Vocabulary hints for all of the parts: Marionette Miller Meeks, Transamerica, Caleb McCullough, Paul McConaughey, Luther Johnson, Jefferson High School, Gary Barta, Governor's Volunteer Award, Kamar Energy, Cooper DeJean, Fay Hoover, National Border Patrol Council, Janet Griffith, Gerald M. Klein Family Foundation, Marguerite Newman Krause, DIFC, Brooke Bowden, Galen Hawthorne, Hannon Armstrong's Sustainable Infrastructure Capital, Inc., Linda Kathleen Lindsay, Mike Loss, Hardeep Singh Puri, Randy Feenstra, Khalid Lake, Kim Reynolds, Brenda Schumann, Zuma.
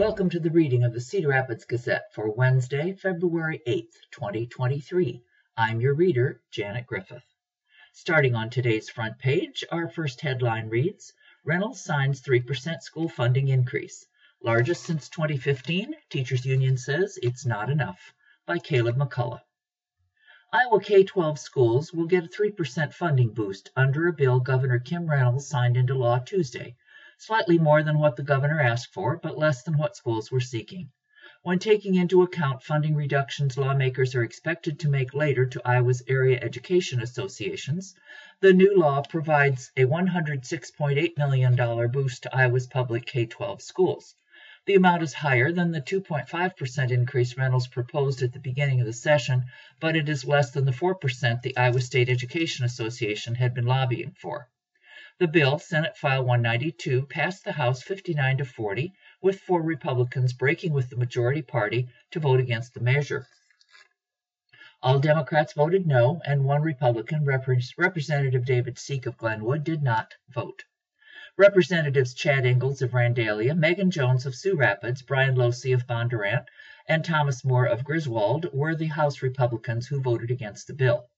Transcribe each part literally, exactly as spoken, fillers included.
Welcome to the reading of the Cedar Rapids Gazette for Wednesday, February eighth, twenty twenty-three. I'm your reader, Janet Griffith. Starting on today's front page, our first headline reads, Reynolds signs three percent school funding increase. Largest since twenty fifteen, Teachers Union says it's not enough, by Caleb McCullough. Iowa K twelve schools will get a three percent funding boost under a bill Governor Kim Reynolds signed into law Tuesday. Slightly more than what the governor asked for, but less than what schools were seeking. When taking into account funding reductions lawmakers are expected to make later to Iowa's area education associations, the new law provides a one hundred six point eight million dollars boost to Iowa's public K twelve schools. The amount is higher than the two point five percent increase Reynolds proposed at the beginning of the session, but it is less than the four percent the Iowa State Education Association had been lobbying for. The bill, Senate File one ninety-two, passed the House fifty-nine to forty, with four Republicans breaking with the majority party to vote against the measure. All Democrats voted no, and one Republican, Rep- Representative David Seek of Glenwood, did not vote. Representatives Chad Ingalls of Randalia, Megan Jones of Sioux Rapids, Brian Losey of Bondurant, and Thomas Moore of Griswold were the House Republicans who voted against the bill.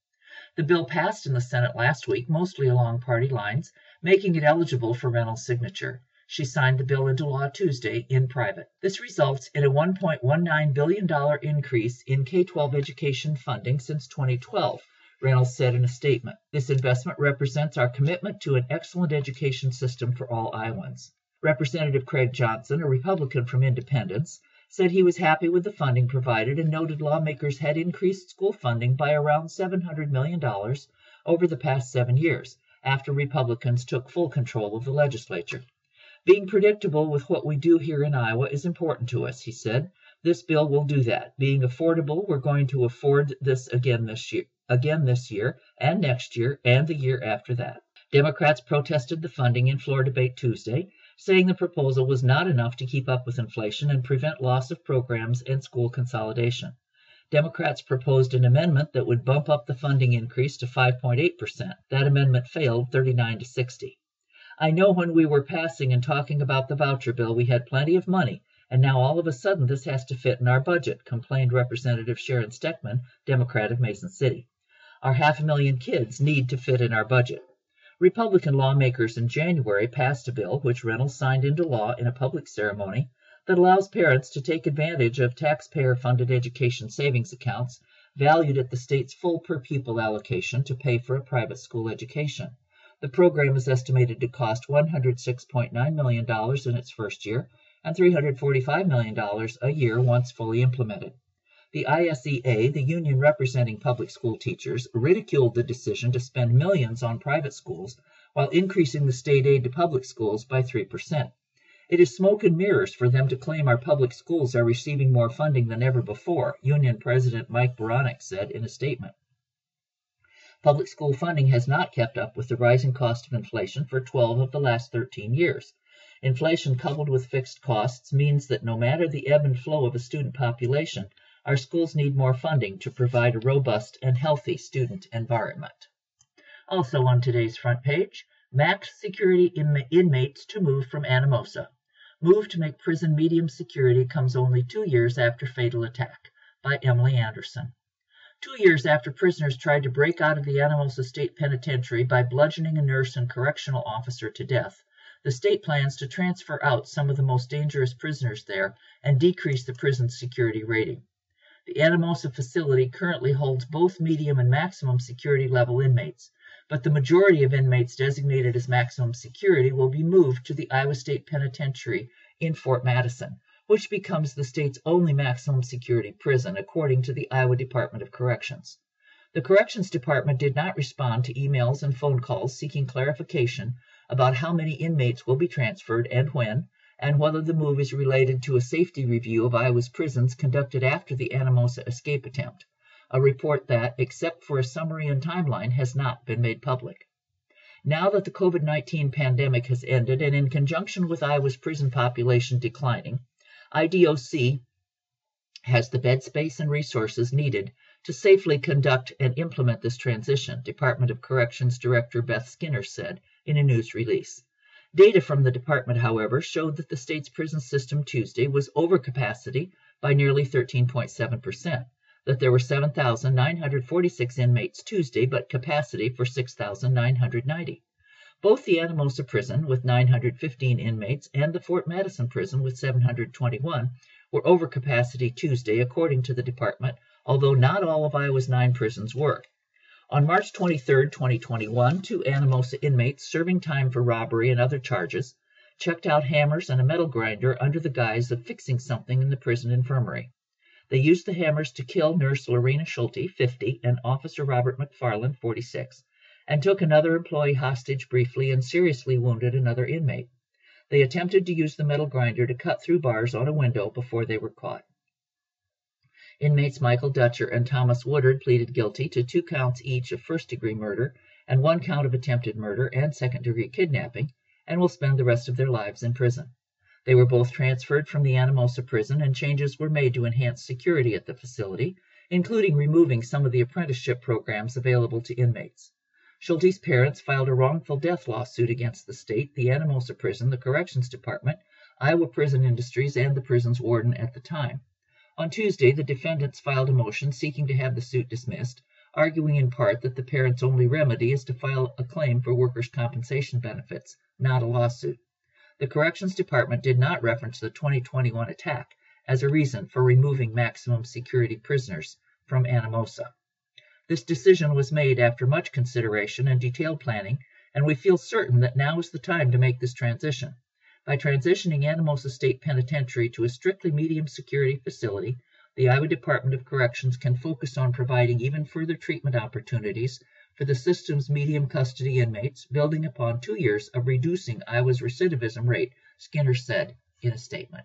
The bill passed in the Senate last week, mostly along party lines, making it eligible for Reynolds' signature. She signed the bill into law Tuesday in private. This results in a one point one nine billion dollars increase in K twelve education funding since twenty twelve, Reynolds said in a statement. This investment represents our commitment to an excellent education system for all Iowans. Representative Craig Johnson, a Republican from Independence, said he was happy with the funding provided and noted lawmakers had increased school funding by around seven hundred million dollars over the past seven years, after Republicans took full control of the legislature. Being predictable with what we do here in Iowa is important to us, he said. This bill will do that. Being affordable, we're going to afford this again this year, again this year, and next year, and the year after that. Democrats protested the funding in floor debate Tuesday, saying the proposal was not enough to keep up with inflation and prevent loss of programs and school consolidation. Democrats proposed an amendment that would bump up the funding increase to five point eight percent. That amendment failed thirty-nine to sixty. I know when we were passing and talking about the voucher bill, we had plenty of money, and now all of a sudden this has to fit in our budget, complained Representative Sharon Steckman, Democrat of Mason City. Our half a million kids need to fit in our budget. Republican lawmakers in January passed a bill, which Reynolds signed into law in a public ceremony, that allows parents to take advantage of taxpayer-funded education savings accounts valued at the state's full per-pupil allocation to pay for a private school education. The program is estimated to cost one hundred six point nine million dollars in its first year and three hundred forty-five million dollars a year once fully implemented. The I S E A, the union representing public school teachers, ridiculed the decision to spend millions on private schools while increasing the state aid to public schools by three percent. It is smoke and mirrors for them to claim our public schools are receiving more funding than ever before, Union President Mike Boronik said in a statement. Public school funding has not kept up with the rising cost of inflation for twelve of the last thirteen years. Inflation coupled with fixed costs means that no matter the ebb and flow of a student population, our schools need more funding to provide a robust and healthy student environment. Also on today's front page, max security inma- inmates to move from Anamosa. Move to make prison medium security comes only two years after fatal attack, by Emily Anderson. Two years after prisoners tried to break out of the Anamosa State Penitentiary by bludgeoning a nurse and correctional officer to death, the state plans to transfer out some of the most dangerous prisoners there and decrease the prison security rating. The Anamosa facility currently holds both medium and maximum security level inmates, but the majority of inmates designated as maximum security will be moved to the Iowa State Penitentiary in Fort Madison, which becomes the state's only maximum security prison, according to the Iowa Department of Corrections. The Corrections Department did not respond to emails and phone calls seeking clarification about how many inmates will be transferred and when, and whether the move is related to a safety review of Iowa's prisons conducted after the Anamosa escape attempt, a report that, except for a summary and timeline, has not been made public. Now that the COVID nineteen pandemic has ended and in conjunction with Iowa's prison population declining, I D O C has the bed space and resources needed to safely conduct and implement this transition, Department of Corrections Director Beth Skinner said in a news release. Data from the department, however, showed that the state's prison system Tuesday was over capacity by nearly thirteen point seven percent, that there were seven thousand nine hundred forty-six inmates Tuesday, but capacity for six thousand nine hundred ninety. Both the Anamosa prison with nine hundred fifteen inmates and the Fort Madison prison with seven hundred twenty-one were over capacity Tuesday, according to the department, although not all of Iowa's nine prisons were. On March twenty-third, twenty twenty-one, two Anamosa inmates serving time for robbery and other charges checked out hammers and a metal grinder under the guise of fixing something in the prison infirmary. They used the hammers to kill Nurse Lorena Schulte, fifty, and Officer Robert McFarland, forty-six, and took another employee hostage briefly and seriously wounded another inmate. They attempted to use the metal grinder to cut through bars on a window before they were caught. Inmates Michael Dutcher and Thomas Woodard pleaded guilty to two counts each of first-degree murder and one count of attempted murder and second-degree kidnapping, and will spend the rest of their lives in prison. They were both transferred from the Anamosa prison, and changes were made to enhance security at the facility, including removing some of the apprenticeship programs available to inmates. Schulte's parents filed a wrongful death lawsuit against the state, the Anamosa prison, the Corrections Department, Iowa Prison Industries, and the prison's warden at the time. On Tuesday, the defendants filed a motion seeking to have the suit dismissed, arguing in part that the parents' only remedy is to file a claim for workers' compensation benefits, not a lawsuit. The Corrections Department did not reference the twenty twenty-one attack as a reason for removing maximum security prisoners from Anamosa. This decision was made after much consideration and detailed planning, and we feel certain that now is the time to make this transition. By transitioning Anamosa State Penitentiary to a strictly medium security facility, the Iowa Department of Corrections can focus on providing even further treatment opportunities for the system's medium custody inmates, building upon two years of reducing Iowa's recidivism rate, Skinner said in a statement.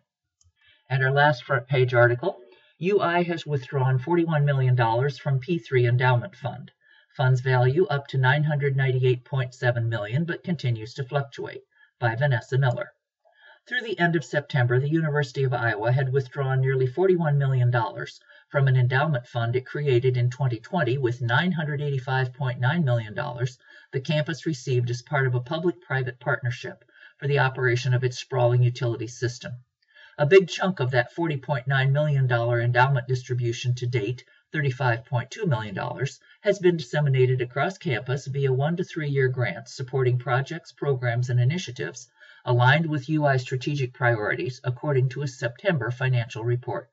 And our last front page article, U I has withdrawn forty-one million dollars from P three Endowment Fund. Fund's value up to nine hundred ninety-eight point seven million dollars, but continues to fluctuate. By Vanessa Miller. Through the end of September, the University of Iowa had withdrawn nearly forty-one million dollars from an endowment fund it created in twenty twenty with nine hundred eighty-five point nine million dollars the campus received as part of a public-private partnership for the operation of its sprawling utility system. A big chunk of that forty point nine million dollars endowment distribution to date, thirty-five point two million dollars, has been disseminated across campus via one to three-year grants supporting projects, programs, and initiatives aligned with U I strategic priorities, according to a September financial report.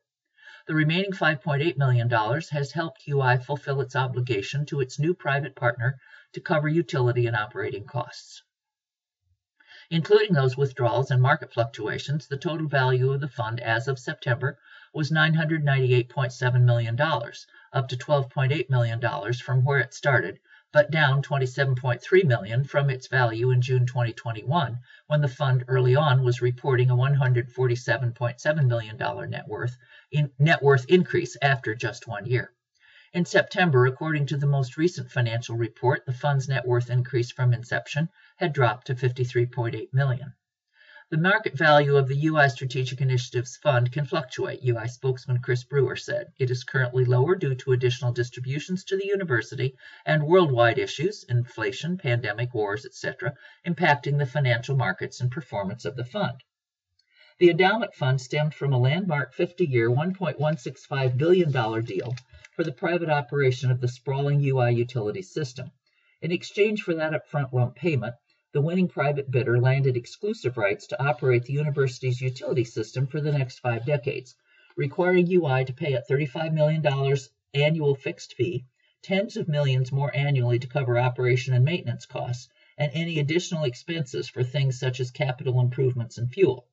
The remaining five point eight million dollars has helped U I fulfill its obligation to its new private partner to cover utility and operating costs. Including those withdrawals and market fluctuations, the total value of the fund as of September was nine hundred ninety-eight point seven million dollars, up to twelve point eight million dollars from where it started, but down twenty-seven point three million dollars from its value in June twenty twenty-one, when the fund early on was reporting a one hundred forty-seven point seven million dollars net worth, in, net worth increase after just one year. In September, according to the most recent financial report, the fund's net worth increase from inception had dropped to fifty-three point eight million dollars. The market value of the U I Strategic Initiatives Fund can fluctuate, U I spokesman Chris Brewer said. It is currently lower due to additional distributions to the university and worldwide issues, inflation, pandemic, wars, et cetera, impacting the financial markets and performance of the fund. The endowment fund stemmed from a landmark fifty-year one point one six five billion dollars deal for the private operation of the sprawling U I utility system. In exchange for that upfront lump payment, the winning private bidder landed exclusive rights to operate the university's utility system for the next five decades, requiring U I to pay a thirty-five million dollars annual fixed fee, tens of millions more annually to cover operation and maintenance costs, and any additional expenses for things such as capital improvements and fuel.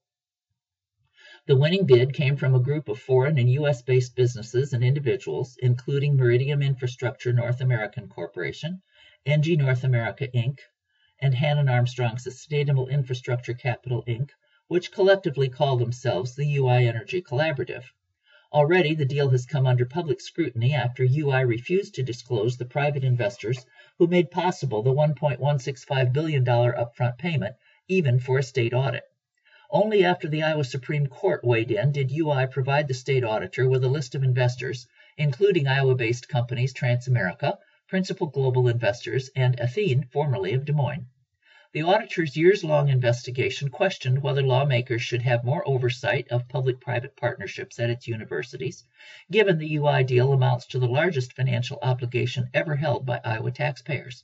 The winning bid came from a group of foreign and U S-based businesses and individuals, including Meridian Infrastructure North American Corporation, N G North America Incorporated, and Hannon Armstrong's Sustainable Infrastructure Capital, Incorporated, which collectively call themselves the U I Energy Collaborative. Already, the deal has come under public scrutiny after U I refused to disclose the private investors who made possible the one point one six five billion dollars upfront payment, even for a state audit. Only after the Iowa Supreme Court weighed in did U I provide the state auditor with a list of investors, including Iowa-based companies Transamerica, Principal Global Investors, and Athene, formerly of Des Moines. The auditor's years-long investigation questioned whether lawmakers should have more oversight of public-private partnerships at its universities, given the U I deal amounts to the largest financial obligation ever held by Iowa taxpayers.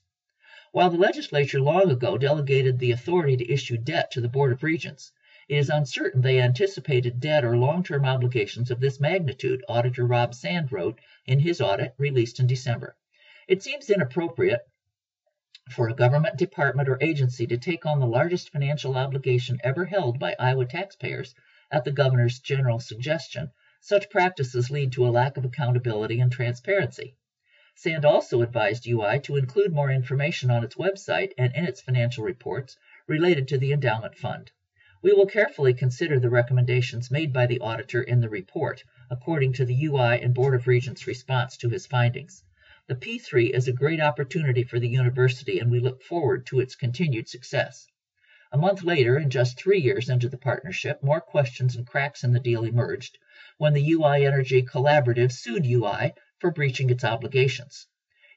While the legislature long ago delegated the authority to issue debt to the Board of Regents, it is uncertain they anticipated debt or long-term obligations of this magnitude, Auditor Rob Sand wrote in his audit released in December. It seems inappropriate for a government department or agency to take on the largest financial obligation ever held by Iowa taxpayers at the governor's general suggestion. Such practices lead to a lack of accountability and transparency. Sand also advised U I to include more information on its website and in its financial reports related to the endowment fund. We will carefully consider the recommendations made by the auditor in the report, according to the U I and Board of Regents' response to his findings. The P three is a great opportunity for the university, and we look forward to its continued success. A month later, and just three years into the partnership, more questions and cracks in the deal emerged when the U I Energy Collaborative sued U I for breaching its obligations.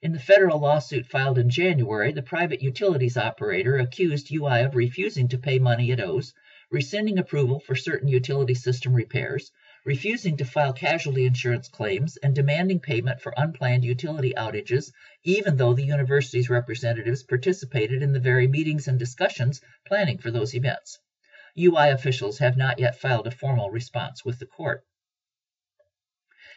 In the federal lawsuit filed in January, the private utilities operator accused U I of refusing to pay money it owes, rescinding approval for certain utility system repairs, refusing to file casualty insurance claims, and demanding payment for unplanned utility outages, even though the university's representatives participated in the very meetings and discussions planning for those events. U I officials have not yet filed a formal response with the court.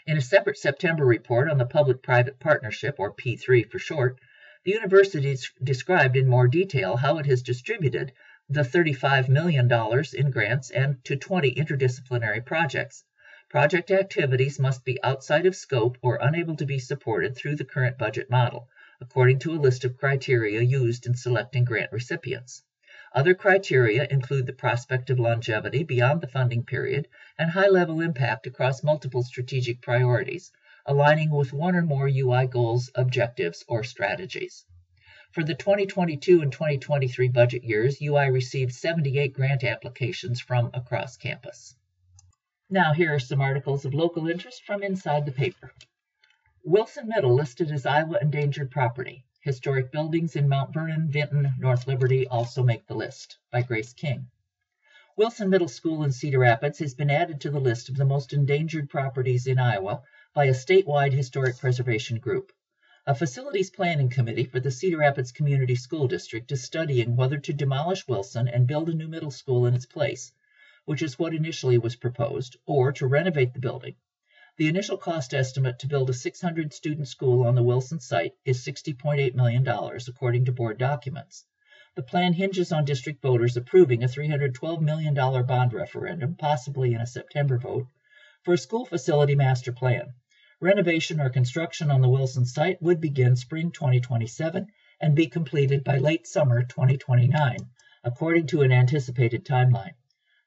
In a separate September report on the Public-Private Partnership, or P three for short, the university described in more detail how it has distributed the thirty-five million dollars in grants and to twenty interdisciplinary projects. Project activities must be outside of scope or unable to be supported through the current budget model, according to a list of criteria used in selecting grant recipients. Other criteria include the prospect of longevity beyond the funding period and high-level impact across multiple strategic priorities, aligning with one or more U I goals, objectives, or strategies. For the twenty twenty-two and twenty twenty-three budget years, U I received seventy-eight grant applications from across campus. Now, here are some articles of local interest from inside the paper. Wilson Middle listed as Iowa Endangered Property. Historic buildings in Mount Vernon, Vinton, North Liberty also make the list, by Grace King. Wilson Middle School in Cedar Rapids has been added to the list of the most endangered properties in Iowa by a statewide historic preservation group. A facilities planning committee for the Cedar Rapids Community School District is studying whether to demolish Wilson and build a new middle school in its place, which is what initially was proposed, or to renovate the building. The initial cost estimate to build a six hundred student school on the Wilson site is sixty point eight million dollars, according to board documents. The plan hinges on district voters approving a three hundred twelve million dollars bond referendum, possibly in a September vote, for a school facility master plan. Renovation or construction on the Wilson site would begin spring twenty twenty-seven and be completed by late summer twenty twenty-nine, according to an anticipated timeline.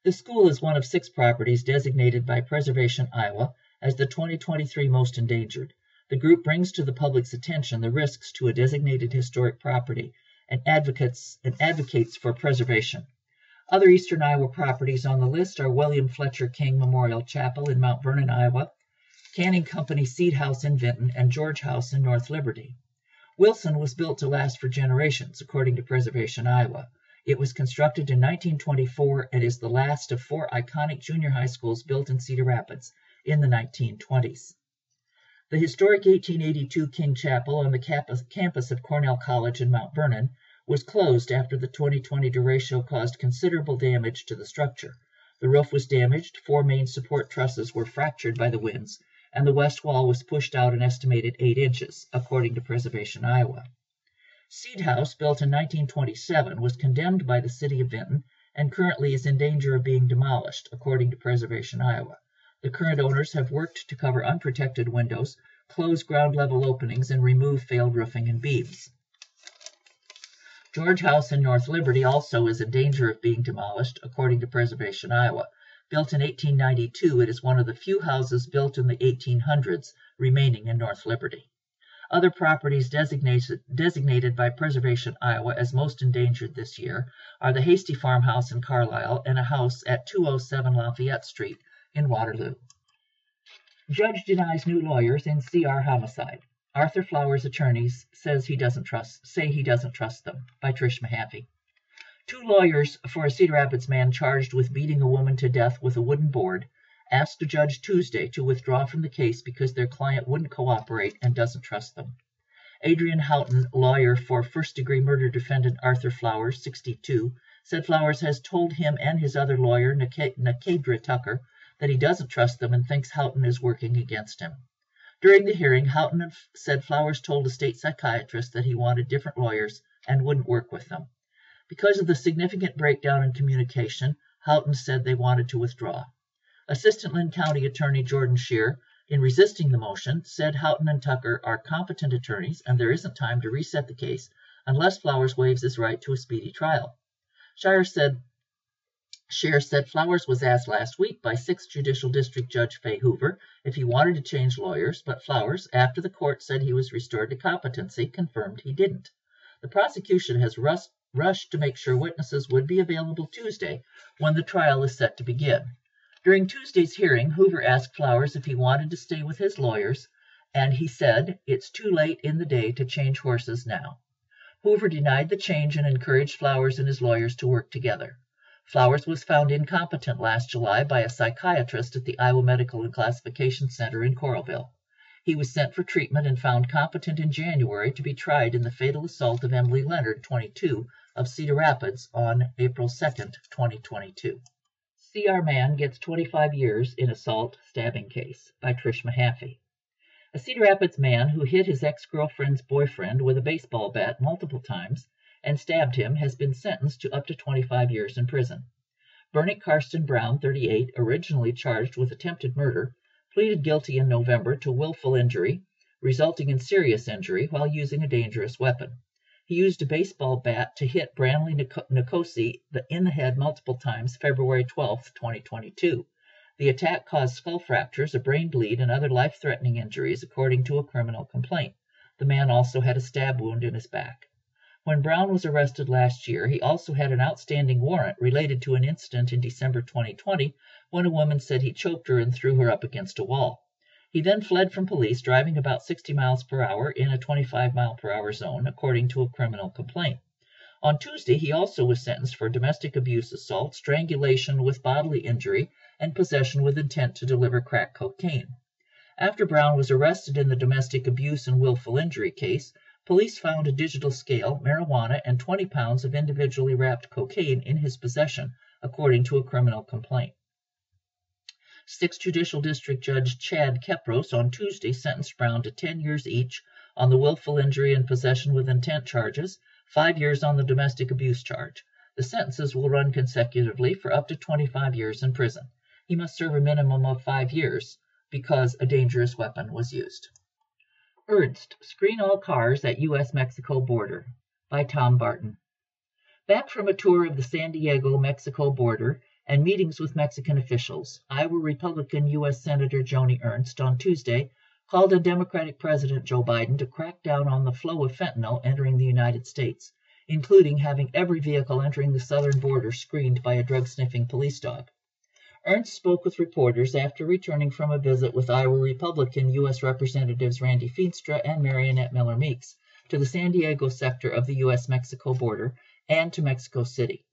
The school is one of six properties designated by Preservation Iowa as the twenty twenty-three most endangered. The group brings to the public's attention the risks to a designated historic property and advocates and advocates for preservation. Other eastern Iowa properties on the list are William Fletcher King Memorial Chapel in Mount Vernon, Iowa, Canning Company Seed House in Vinton, and George House in North Liberty. Wilson was built to last for generations, according to Preservation Iowa. It was constructed in nineteen twenty-four and is the last of four iconic junior high schools built in Cedar Rapids in the nineteen twenties. The historic eighteen eighty-two King Chapel on the campus of Cornell College in Mount Vernon was closed after the twenty twenty derecho caused considerable damage to the structure. The roof was damaged, four main support trusses were fractured by the winds, and the west wall was pushed out an estimated eight inches, according to Preservation Iowa. Seed House, built in nineteen twenty-seven, was condemned by the city of Vinton and currently is in danger of being demolished, according to Preservation Iowa. The current owners have worked to cover unprotected windows, close ground-level openings, and remove failed roofing and beams. George House in North Liberty also is in danger of being demolished, according to Preservation Iowa. Built in eighteen ninety-two, it is one of the few houses built in the eighteen hundreds remaining in North Liberty. Other properties designated, designated by Preservation Iowa as most endangered this year are the Hasty Farmhouse in Carlisle and a house at two oh seven Lafayette Street in Waterloo. Judge denies new lawyers in C R homicide. Arthur Flowers' attorneys says he doesn't trust, say he doesn't trust them, by Trish Mahaffey. Two lawyers for a Cedar Rapids man charged with beating a woman to death with a wooden board asked a judge Tuesday to withdraw from the case because their client wouldn't cooperate and doesn't trust them. Adrian Houghton, lawyer for first-degree murder defendant Arthur Flowers, sixty-two, said Flowers has told him and his other lawyer, Nakadra Tucker, that he doesn't trust them and thinks Houghton is working against him. During the hearing, Houghton said Flowers told a state psychiatrist that he wanted different lawyers and wouldn't work with them. Because of the significant breakdown in communication, Houghton said they wanted to withdraw. Assistant Linn County Attorney Jordan Shear, in resisting the motion, said Houghton and Tucker are competent attorneys and there isn't time to reset the case unless Flowers waives his right to a speedy trial. Shear said, Shear said Flowers was asked last week by sixth Judicial District Judge Fay Hoover if he wanted to change lawyers, but Flowers, after the court said he was restored to competency, confirmed he didn't. The prosecution has rushed rushed to make sure witnesses would be available Tuesday when the trial is set to begin. During Tuesday's hearing, Hoover asked Flowers if he wanted to stay with his lawyers, and he said, "It's too late in the day to change horses now." Hoover denied the change and encouraged Flowers and his lawyers to work together. Flowers was found incompetent last July by a psychiatrist at the Iowa Medical and Classification Center in Coralville. He was sent for treatment and found competent in January to be tried in the fatal assault of Emily Leonard, twenty-two, of Cedar Rapids on April second, twenty twenty-two. C R man gets twenty-five years in assault stabbing case by Trish Mahaffey. A Cedar Rapids man who hit his ex-girlfriend's boyfriend with a baseball bat multiple times and stabbed him has been sentenced to up to twenty-five years in prison. Bernick Karsten Brown, thirty-eight, originally charged with attempted murder, pleaded guilty in November to willful injury, resulting in serious injury while using a dangerous weapon. He used a baseball bat to hit Branley Nkosi in the head multiple times February twelfth, twenty twenty-two. The attack caused skull fractures, a brain bleed, and other life-threatening injuries, according to a criminal complaint. The man also had a stab wound in his back. When Brown was arrested last year, he also had an outstanding warrant related to an incident in December twenty twenty when a woman said he choked her and threw her up against a wall. He then fled from police driving about sixty miles per hour in a twenty-five mile per hour zone, according to a criminal complaint. On Tuesday, he also was sentenced for domestic abuse assault, strangulation with bodily injury, and possession with intent to deliver crack cocaine. After Brown was arrested in the domestic abuse and willful injury case, police found a digital scale, marijuana, and twenty pounds of individually wrapped cocaine in his possession, according to a criminal complaint. sixth Judicial District Judge Chad Kepros on Tuesday sentenced Brown to ten years each on the willful injury and possession with intent charges, five years on the domestic abuse charge. The sentences will run consecutively for up to twenty-five years in prison. He must serve a minimum of five years because a dangerous weapon was used. Ernst, Screen All Cars at U S Mexico Border, by Tom Barton. Back from a tour of the San Diego-Mexico border and meetings with Mexican officials, Iowa Republican U S Senator Joni Ernst on Tuesday called on Democratic President Joe Biden to crack down on the flow of fentanyl entering the United States, including having every vehicle entering the southern border screened by a drug-sniffing police dog. Ernst spoke with reporters after returning from a visit with Iowa Republican U S Representatives Randy Feenstra and Marionette Miller Meeks to the San Diego sector of the U S Mexico border and to Mexico City.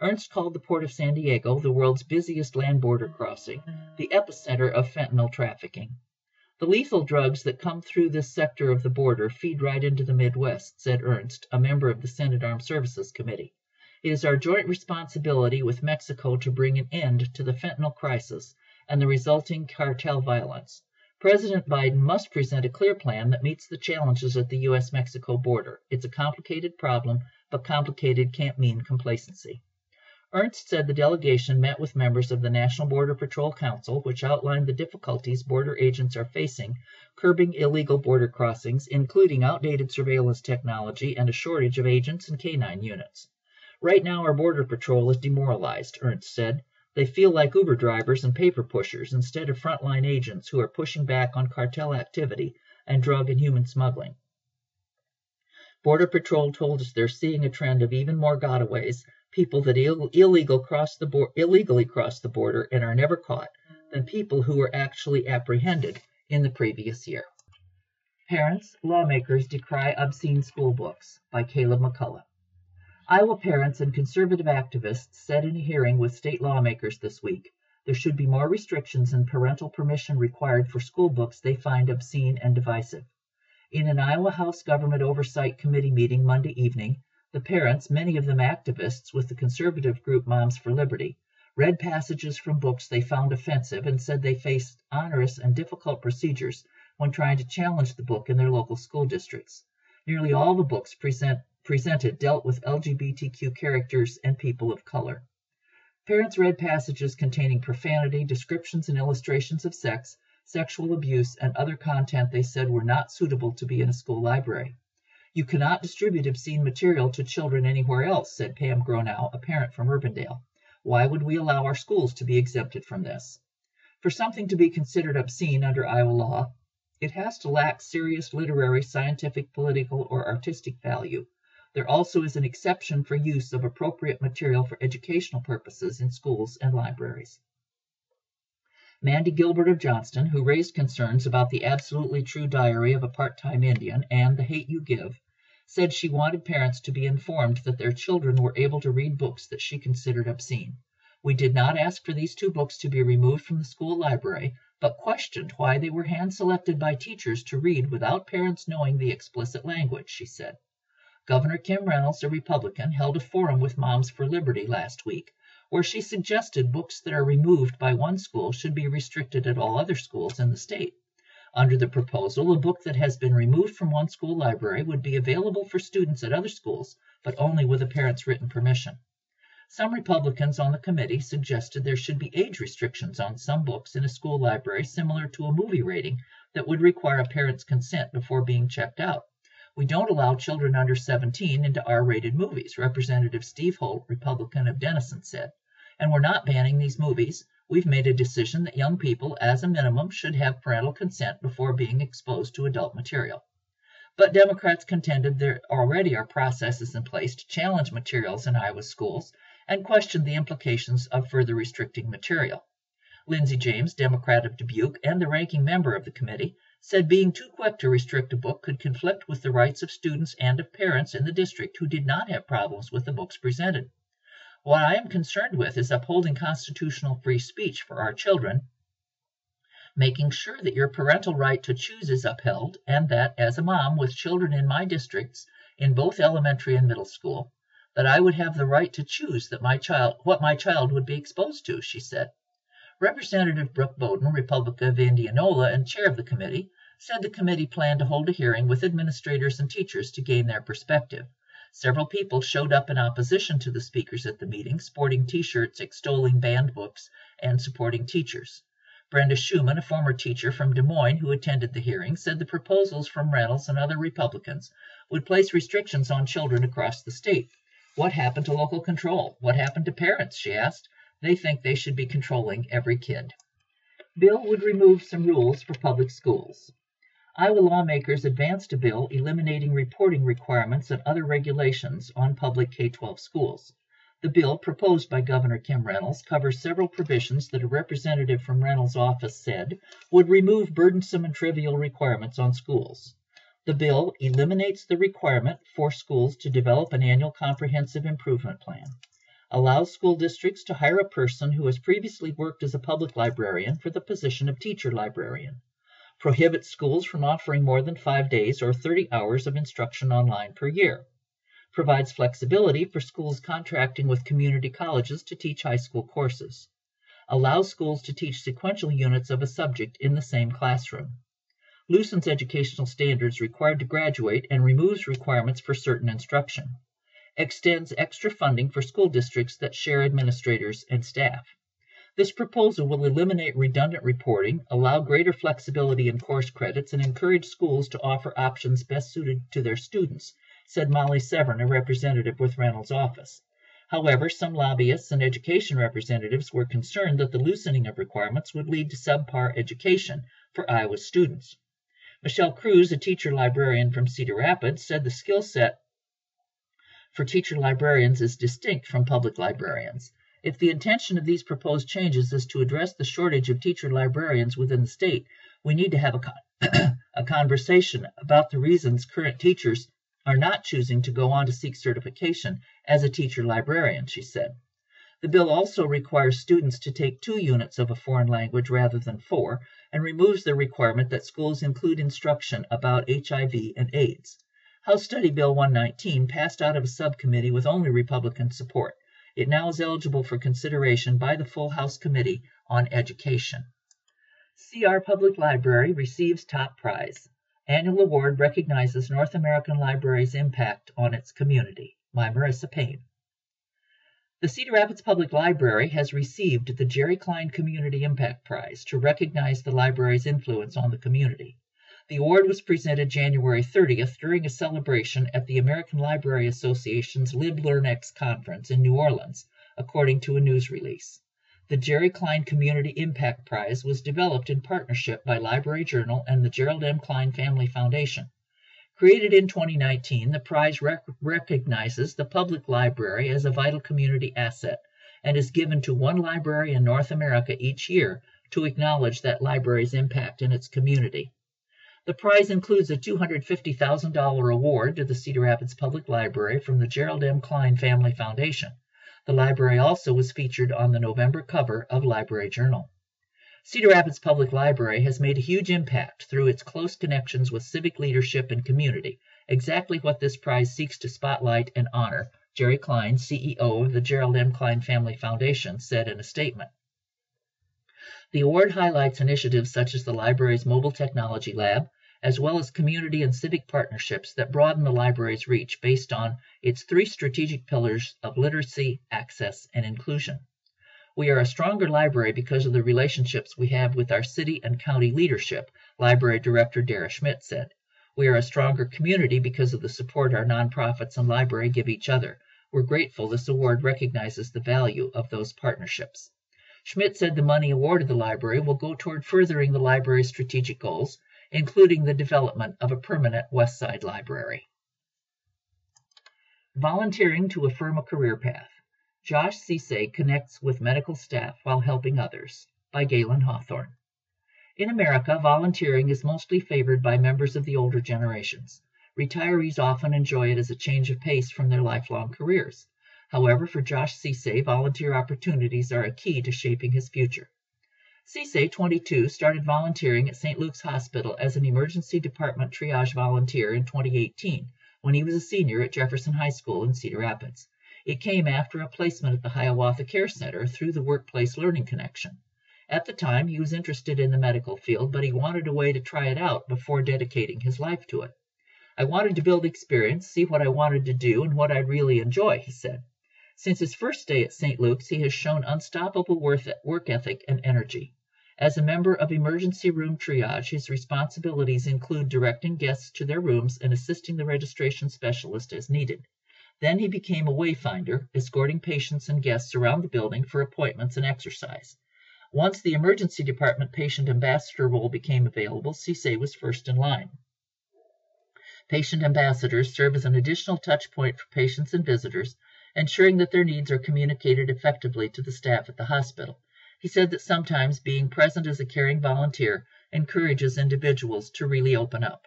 Ernst called the Port of San Diego the world's busiest land border crossing, the epicenter of fentanyl trafficking. The lethal drugs that come through this sector of the border feed right into the Midwest, said Ernst, a member of the Senate Armed Services Committee. It is our joint responsibility with Mexico to bring an end to the fentanyl crisis and the resulting cartel violence. President Biden must present a clear plan that meets the challenges at the U S Mexico border. It's a complicated problem, but complicated can't mean complacency. Ernst said the delegation met with members of the National Border Patrol Council, which outlined the difficulties border agents are facing, curbing illegal border crossings, including outdated surveillance technology and a shortage of agents and canine units. Right now our Border Patrol is demoralized, Ernst said. They feel like Uber drivers and paper pushers instead of frontline agents who are pushing back on cartel activity and drug and human smuggling. Border Patrol told us they're seeing a trend of even more gotaways, people that Ill illegal cross the bo illegally cross the border and are never caught, than people who were actually apprehended in the previous year. Parents, Lawmakers Decry Obscene School Books by Caleb McCullough. Iowa parents and conservative activists said in a hearing with state lawmakers this week, there should be more restrictions and parental permission required for school books they find obscene and divisive. In an Iowa House Government Oversight Committee meeting Monday evening, the parents, many of them activists with the conservative group Moms for Liberty, read passages from books they found offensive and said they faced onerous and difficult procedures when trying to challenge the book in their local school districts. Nearly all the books present, presented dealt with L G B T Q characters and people of color. Parents read passages containing profanity, descriptions and illustrations of sex, sexual abuse, and other content they said were not suitable to be in a school library. You cannot distribute obscene material to children anywhere else, said Pam Gronow, a parent from Urbandale. Why would we allow our schools to be exempted from this? For something to be considered obscene under Iowa law, it has to lack serious literary, scientific, political, or artistic value. There also is an exception for use of appropriate material for educational purposes in schools and libraries. Mandy Gilbert of Johnston, who raised concerns about the absolutely true diary of a part-time Indian and The Hate U Give, said she wanted parents to be informed that their children were able to read books that she considered obscene. We did not ask for these two books to be removed from the school library, but questioned why they were hand-selected by teachers to read without parents knowing the explicit language, she said. Governor Kim Reynolds, a Republican, held a forum with Moms for Liberty last week, where she suggested books that are removed by one school should be restricted at all other schools in the state. Under the proposal, a book that has been removed from one school library would be available for students at other schools, but only with a parent's written permission. Some Republicans on the committee suggested there should be age restrictions on some books in a school library similar to a movie rating that would require a parent's consent before being checked out. We don't allow children under seventeen into R rated movies, Representative Steve Holt, Republican of Denison, said. And we're not banning these movies. We've made a decision that young people, as a minimum, should have parental consent before being exposed to adult material. But Democrats contended there already are processes in place to challenge materials in Iowa schools and questioned the implications of further restricting material. Lindsey James, Democrat of Dubuque and the ranking member of the committee, said being too quick to restrict a book could conflict with the rights of students and of parents in the district who did not have problems with the books presented. What I am concerned with is upholding constitutional free speech for our children, making sure that your parental right to choose is upheld, and that, as a mom with children in my districts, in both elementary and middle school, that I would have the right to choose that my child, what my child would be exposed to, she said. Representative Brooke Bowden, Republican of Indianola and chair of the committee, said the committee planned to hold a hearing with administrators and teachers to gain their perspective. Several people showed up in opposition to the speakers at the meeting, sporting T-shirts extolling banned books and supporting teachers. Brenda Schumann, a former teacher from Des Moines who attended the hearing, said the proposals from Reynolds and other Republicans would place restrictions on children across the state. What happened to local control? What happened to parents? She asked. They think they should be controlling every kid. Bill would remove some rules for public schools. Iowa lawmakers advanced a bill eliminating reporting requirements and other regulations on public K twelve schools. The bill, proposed by Governor Kim Reynolds, covers several provisions that a representative from Reynolds' office said would remove burdensome and trivial requirements on schools. The bill eliminates the requirement for schools to develop an annual comprehensive improvement plan, allows school districts to hire a person who has previously worked as a public librarian for the position of teacher librarian, prohibits schools from offering more than five days or thirty hours of instruction online per year, provides flexibility for schools contracting with community colleges to teach high school courses, allows schools to teach sequential units of a subject in the same classroom, loosens educational standards required to graduate and removes requirements for certain instruction, extends extra funding for school districts that share administrators and staff. This proposal will eliminate redundant reporting, allow greater flexibility in course credits, and encourage schools to offer options best suited to their students, said Molly Severn, a representative with Reynolds' office. However, some lobbyists and education representatives were concerned that the loosening of requirements would lead to subpar education for Iowa students. Michelle Cruz, a teacher librarian from Cedar Rapids, said the skill set for teacher librarians is distinct from public librarians. If the intention of these proposed changes is to address the shortage of teacher librarians within the state, we need to have a, con a conversation about the reasons current teachers are not choosing to go on to seek certification as a teacher librarian, she said. The bill also requires students to take two units of a foreign language rather than four, and removes the requirement that schools include instruction about H I V and AIDS. House Study Bill one nineteen passed out of a subcommittee with only Republican support. It now is eligible for consideration by the full House Committee on Education. C R Public Library receives top prize. Annual award recognizes North American Library's impact on its community. By Marissa Payne. The Cedar Rapids Public Library has received the Jerry Klein Community Impact Prize to recognize the library's influence on the community. The award was presented January thirtieth during a celebration at the American Library Association's LibLearnX conference in New Orleans, according to a news release. The Jerry Klein Community Impact Prize was developed in partnership by Library Journal and the Gerald M. Klein Family Foundation. Created in twenty nineteen, the prize rec recognizes the public library as a vital community asset and is given to one library in North America each year to acknowledge that library's impact in its community. The prize includes a two hundred fifty thousand dollars award to the Cedar Rapids Public Library from the Gerald M. Klein Family Foundation. The library also was featured on the November cover of Library Journal. Cedar Rapids Public Library has made a huge impact through its close connections with civic leadership and community, exactly what this prize seeks to spotlight and honor, Jerry Klein, C E O of the Gerald M. Klein Family Foundation, said in a statement. The award highlights initiatives such as the library's mobile technology lab, as well as community and civic partnerships that broaden the library's reach based on its three strategic pillars of literacy, access, and inclusion. We are a stronger library because of the relationships we have with our city and county leadership, Library Director Dara Schmidt said. We are a stronger community because of the support our nonprofits and library give each other. We're grateful this award recognizes the value of those partnerships. Schmidt said the money awarded the library will go toward furthering the library's strategic goals, including the development of a permanent West Side library. Volunteering to affirm a career path. Josh Cissé connects with medical staff while helping others, by Galen Hawthorne. In America, volunteering is mostly favored by members of the older generations. Retirees often enjoy it as a change of pace from their lifelong careers. However, for Josh Cissé, volunteer opportunities are a key to shaping his future. Cissé, twenty-two, started volunteering at Saint Luke's Hospital as an emergency department triage volunteer in twenty eighteen, when he was a senior at Jefferson High School in Cedar Rapids. It came after a placement at the Hiawatha Care Center through the Workplace Learning Connection. At the time, he was interested in the medical field, but he wanted a way to try it out before dedicating his life to it. I wanted to build experience, see what I wanted to do, and what I'd really enjoy, he said. Since his first day at Saint Luke's, he has shown unstoppable work ethic and energy. As a member of emergency room triage, his responsibilities include directing guests to their rooms and assisting the registration specialist as needed. Then he became a wayfinder, escorting patients and guests around the building for appointments and exercise. Once the emergency department patient ambassador role became available, Cissé was first in line. Patient ambassadors serve as an additional touch point for patients and visitors, ensuring that their needs are communicated effectively to the staff at the hospital. He said that sometimes being present as a caring volunteer encourages individuals to really open up.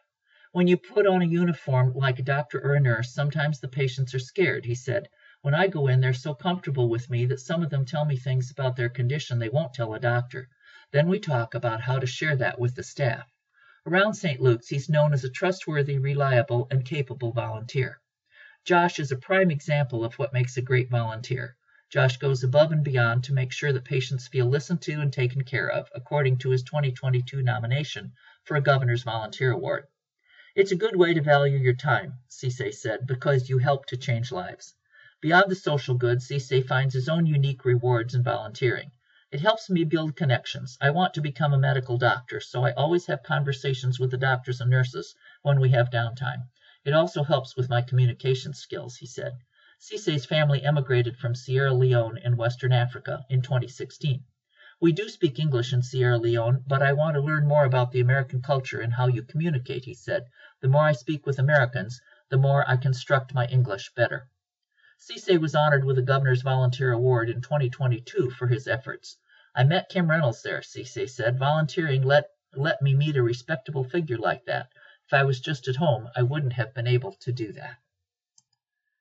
When you put on a uniform like a doctor or a nurse, sometimes the patients are scared, he said. When I go in, they're so comfortable with me that some of them tell me things about their condition they won't tell a doctor. Then we talk about how to share that with the staff. Around Saint Luke's, he's known as a trustworthy, reliable, and capable volunteer. Josh is a prime example of what makes a great volunteer. Josh goes above and beyond to make sure that patients feel listened to and taken care of, according to his twenty twenty-two nomination for a Governor's Volunteer Award. It's a good way to value your time, Cissé said, because you help to change lives. Beyond the social good, Cissé finds his own unique rewards in volunteering. It helps me build connections. I want to become a medical doctor, so I always have conversations with the doctors and nurses when we have downtime. It also helps with my communication skills, he said. Cissé's family emigrated from Sierra Leone in Western Africa in twenty sixteen. We do speak English in Sierra Leone, but I want to learn more about the American culture and how you communicate, he said. The more I speak with Americans, the more I construct my English better. Cissé was honored with a Governor's Volunteer Award in twenty twenty-two for his efforts. I met Kim Reynolds there, Cissé said. Volunteering let, let me meet a respectable figure like that. If I was just at home, I wouldn't have been able to do that.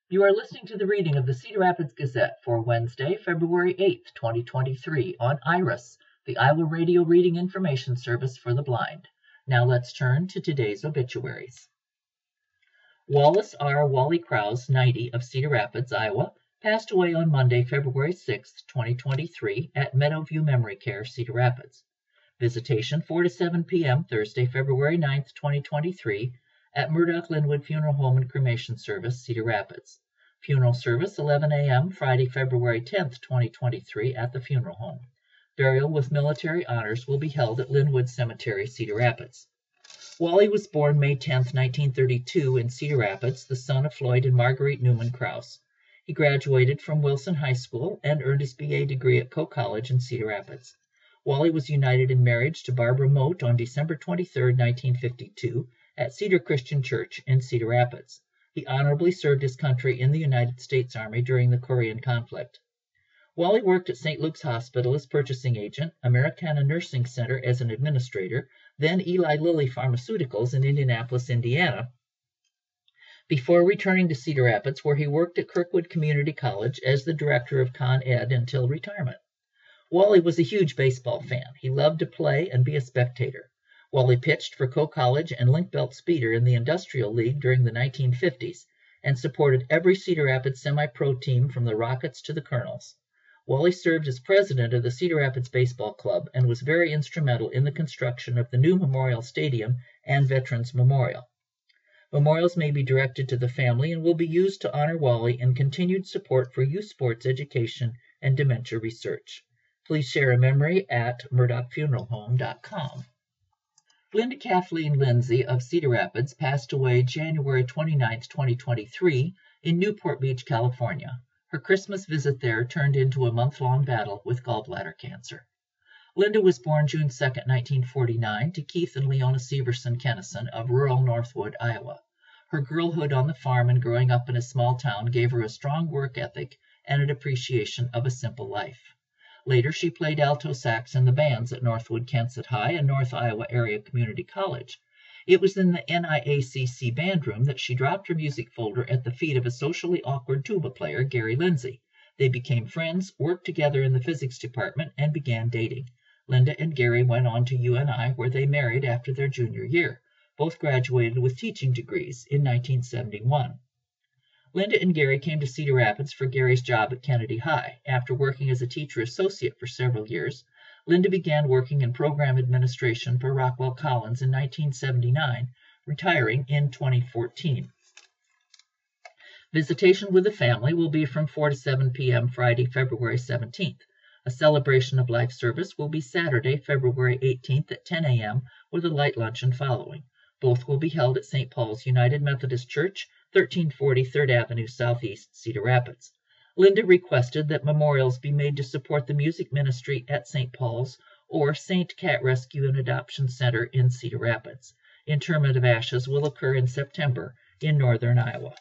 You are listening to the reading of the Cedar Rapids Gazette for Wednesday, February eighth, twenty twenty-three, on IRIS, the Iowa Radio Reading Information Service for the Blind. Now let's turn to today's obituaries. Wallace R. Wally Krause, ninety, of Cedar Rapids, Iowa, passed away on Monday, February sixth, twenty twenty-three, at Meadowview Memory Care, Cedar Rapids. Visitation four to seven p m Thursday, February ninth, twenty twenty-three, at Murdoch Linwood Funeral Home and Cremation Service, Cedar Rapids. Funeral service eleven a m Friday, February tenth, twenty twenty-three, at the funeral home. Burial with military honors will be held at Linwood Cemetery, Cedar Rapids. Wally was born May tenth, nineteen thirty-two, in Cedar Rapids, the son of Floyd and Marguerite Newman Krause. He graduated from Wilson High School and earned his B A degree at Coe College in Cedar Rapids. Wally was united in marriage to Barbara Mote on December twenty-third, nineteen fifty-two, at Cedar Christian Church in Cedar Rapids. He honorably served his country in the United States Army during the Korean conflict. Wally worked at Saint Luke's Hospital as purchasing agent, Americana Nursing Center as an administrator, then Eli Lilly Pharmaceuticals in Indianapolis, Indiana, before returning to Cedar Rapids, where he worked at Kirkwood Community College as the director of Con Ed until retirement. Wally was a huge baseball fan. He loved to play and be a spectator. Wally pitched for Coe College and Link Belt Speeder in the Industrial League during the nineteen fifties and supported every Cedar Rapids semi-pro team from the Rockets to the Colonels. Wally served as president of the Cedar Rapids Baseball Club and was very instrumental in the construction of the new Memorial Stadium and Veterans Memorial. Memorials may be directed to the family and will be used to honor Wally and continued support for youth sports education and dementia research. Please share a memory at murdoch funeral home dot com. Linda Kathleen Lindsay of Cedar Rapids passed away January twenty-ninth, twenty twenty-three, in Newport Beach, California. Her Christmas visit there turned into a month-long battle with gallbladder cancer. Linda was born June second, nineteen forty-nine, to Keith and Leona Severson Kennison of rural Northwood, Iowa. Her girlhood on the farm and growing up in a small town gave her a strong work ethic and an appreciation of a simple life. Later, she played alto sax in the bands at Northwood-Kensett High and North Iowa Area Community College. It was in the N I A C C band room that she dropped her music folder at the feet of a socially awkward tuba player, Gary Lindsay. They became friends, worked together in the physics department, and began dating. Linda and Gary went on to U N I, where they married after their junior year. Both graduated with teaching degrees in nineteen seventy-one. Linda and Gary came to Cedar Rapids for Gary's job at Kennedy High. After working as a teacher associate for several years, Linda began working in program administration for Rockwell Collins in nineteen seventy-nine, retiring in twenty fourteen. Visitation with the family will be from four to seven p m Friday, February seventeenth. A celebration of life service will be Saturday, February eighteenth at ten a m with a light luncheon following. Both will be held at Saint Paul's United Methodist Church, thirteen forty third Avenue Southeast, Cedar Rapids. Linda requested that memorials be made to support the music ministry at Saint Paul's or Saint Cat Rescue and Adoption Center in Cedar Rapids. Interment of ashes will occur in September in northern Iowa.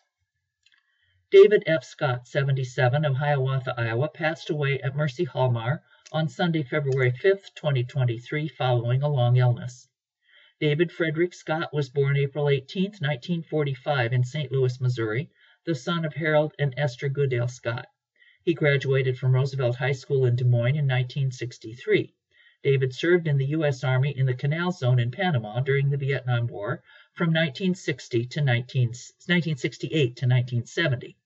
David F. Scott, seventy-seven, of Hiawatha, Iowa, passed away at Mercy Hallmar on Sunday, February fifth, twenty twenty-three, following a long illness. David Frederick Scott was born April eighteenth, nineteen forty-five, in Saint Louis, Missouri, the son of Harold and Esther Goodale Scott. He graduated from Roosevelt High School in Des Moines in nineteen sixty-three. David served in the U S Army in the Canal Zone in Panama during the Vietnam War from nineteen sixty to nineteen, nineteen sixty-eight to nineteen seventy.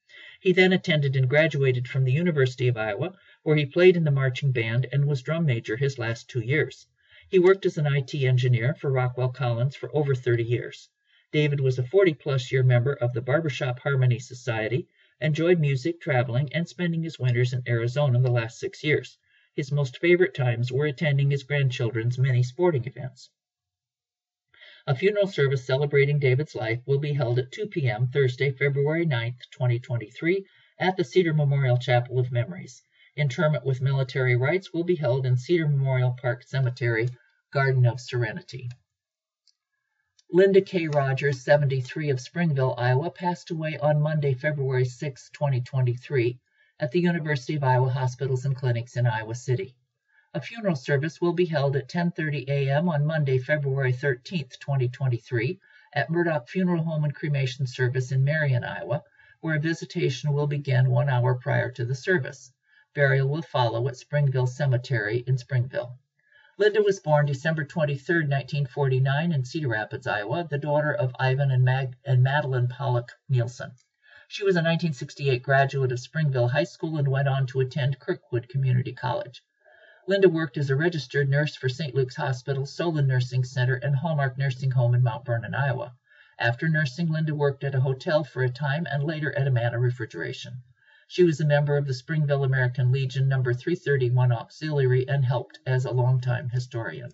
He then attended and graduated from the University of Iowa, where he played in the marching band and was drum major his last two years. He worked as an I T engineer for Rockwell Collins for over thirty years. David was a forty-plus-year member of the Barbershop Harmony Society, enjoyed music, traveling, and spending his winters in Arizona the last six years. His most favorite times were attending his grandchildren's many sporting events. A funeral service celebrating David's life will be held at two p m Thursday, February ninth, twenty twenty-three, at the Cedar Memorial Chapel of Memories. Interment with military rites will be held in Cedar Memorial Park Cemetery, Garden of Serenity. Linda K. Rogers, seventy-three, of Springville, Iowa, passed away on Monday, February sixth, twenty twenty-three, at the University of Iowa Hospitals and Clinics in Iowa City. A funeral service will be held at ten thirty a m on Monday, February thirteenth, twenty twenty-three, at Murdoch Funeral Home and Cremation Service in Marion, Iowa, where a visitation will begin one hour prior to the service. Burial will follow at Springville Cemetery in Springville. Linda was born December twenty-third, nineteen forty-nine, in Cedar Rapids, Iowa, the daughter of Ivan and, Mag and Madeline Pollock Nielsen. She was a nineteen sixty-eight graduate of Springville High School and went on to attend Kirkwood Community College. Linda worked as a registered nurse for Saint Luke's Hospital, Solon Nursing Center, and Hallmark Nursing Home in Mount Vernon, Iowa. After nursing, Linda worked at a hotel for a time and later at Amana Refrigeration. She was a member of the Springville American Legion number three thirty-one Auxiliary and helped as a longtime historian.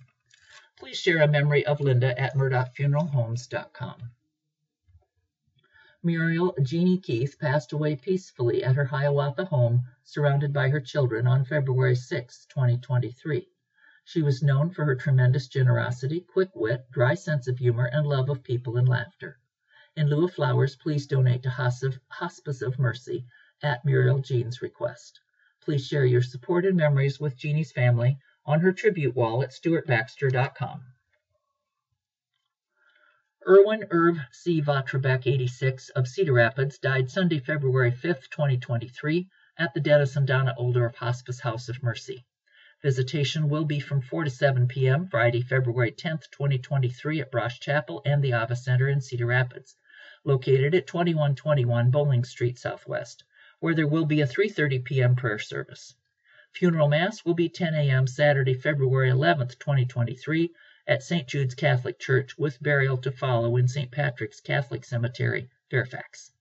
Please share a memory of Linda at murdoch funeral homes dot com. Muriel Jeannie Keith passed away peacefully at her Hiawatha home, surrounded by her children, on February sixth, twenty twenty-three. She was known for her tremendous generosity, quick wit, dry sense of humor, and love of people and laughter. In lieu of flowers, please donate to Hospice of Mercy, at Muriel Jean's request. Please share your support and memories with Jeannie's family on her tribute wall at stuart baxter dot com. Irwin Irv C. Vatrabak, eighty-six, of Cedar Rapids, died Sunday, February fifth, twenty twenty-three, at the Dennis and Donna Oldorf Hospice House of Mercy. Visitation will be from four to seven p m Friday, February tenth, twenty twenty-three, at Brosh Chapel and the Ava Center in Cedar Rapids, located at twenty-one twenty-one Bowling Street Southwest, where there will be a three thirty p m prayer service. Funeral Mass will be ten a m Saturday, February eleventh, twenty twenty-three, at Saint Jude's Catholic Church, with burial to follow in Saint Patrick's Catholic Cemetery, Fairfax.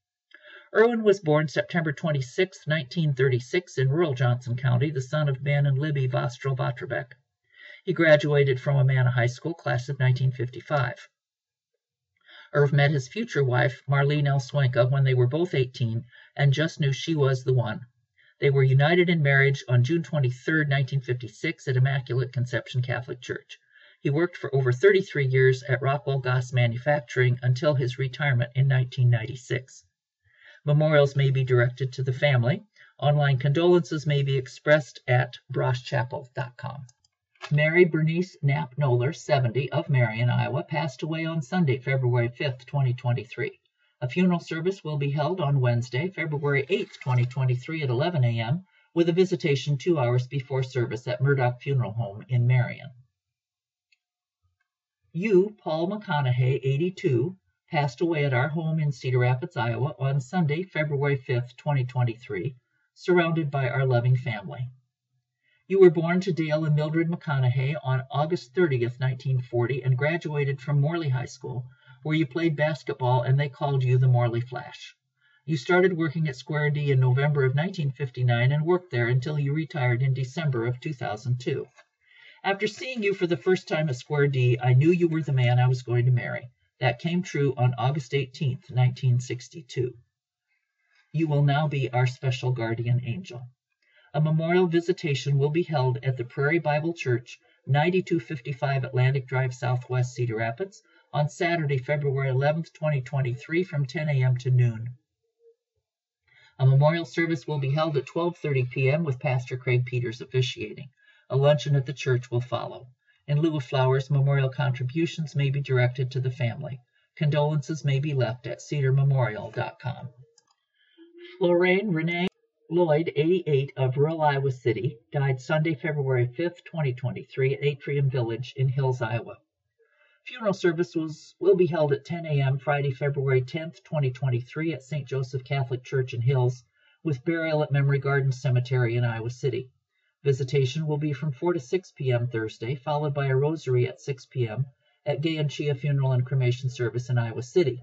Irwin was born September twenty-sixth, nineteen thirty-six, in rural Johnson County, the son of Ben and Libby Vostral Vatrabek. He graduated from Amana High School, class of nineteen fifty-five. Irv met his future wife, Marlene L. Swenka, when they were both eighteen, and just knew she was the one. They were united in marriage on June twenty-third, nineteen fifty-six, at Immaculate Conception Catholic Church. He worked for over thirty-three years at Rockwell Goss Manufacturing until his retirement in nineteen ninety-six. Memorials may be directed to the family. Online condolences may be expressed at brosh chapel dot com. Mary Bernice Knapp Noller, seventy, of Marion, Iowa, passed away on Sunday, February fifth, twenty twenty-three. A funeral service will be held on Wednesday, February eighth, twenty twenty-three, at eleven a m, with a visitation two hours before service at Murdoch Funeral Home in Marion. You, Paul McConaughey, eighty-two, passed away at our home in Cedar Rapids, Iowa, on Sunday, February fifth, twenty twenty-three, surrounded by our loving family. You were born to Dale and Mildred McConaughey on August thirtieth, nineteen forty, and graduated from Morley High School, where you played basketball and they called you the Morley Flash. You started working at Square D in November of nineteen fifty-nine and worked there until you retired in December of two thousand two. After seeing you for the first time at Square D, I knew you were the man I was going to marry. That came true on August eighteenth, nineteen sixty-two. You will now be our special guardian angel. A memorial visitation will be held at the Prairie Bible Church, ninety-two fifty-five Atlantic Drive Southwest, Cedar Rapids, on Saturday, February eleventh, twenty twenty-three, from ten a m to noon. A memorial service will be held at twelve thirty p m with Pastor Craig Peters officiating. A luncheon at the church will follow. In lieu of flowers, memorial contributions may be directed to the family. Condolences may be left at cedar memorial dot com. Lorraine Renee Lloyd, eighty-eight, of rural Iowa City, died Sunday, February fifth, twenty twenty-three, at Atrium Village in Hills, Iowa. Funeral service was, will be held at ten a m Friday, February tenth, twenty twenty-three, at Saint Joseph Catholic Church in Hills, with burial at Memory Garden Cemetery in Iowa City. Visitation will be from four to six p m Thursday, followed by a rosary at six p m at Gay and Chia Funeral and Cremation Service in Iowa City.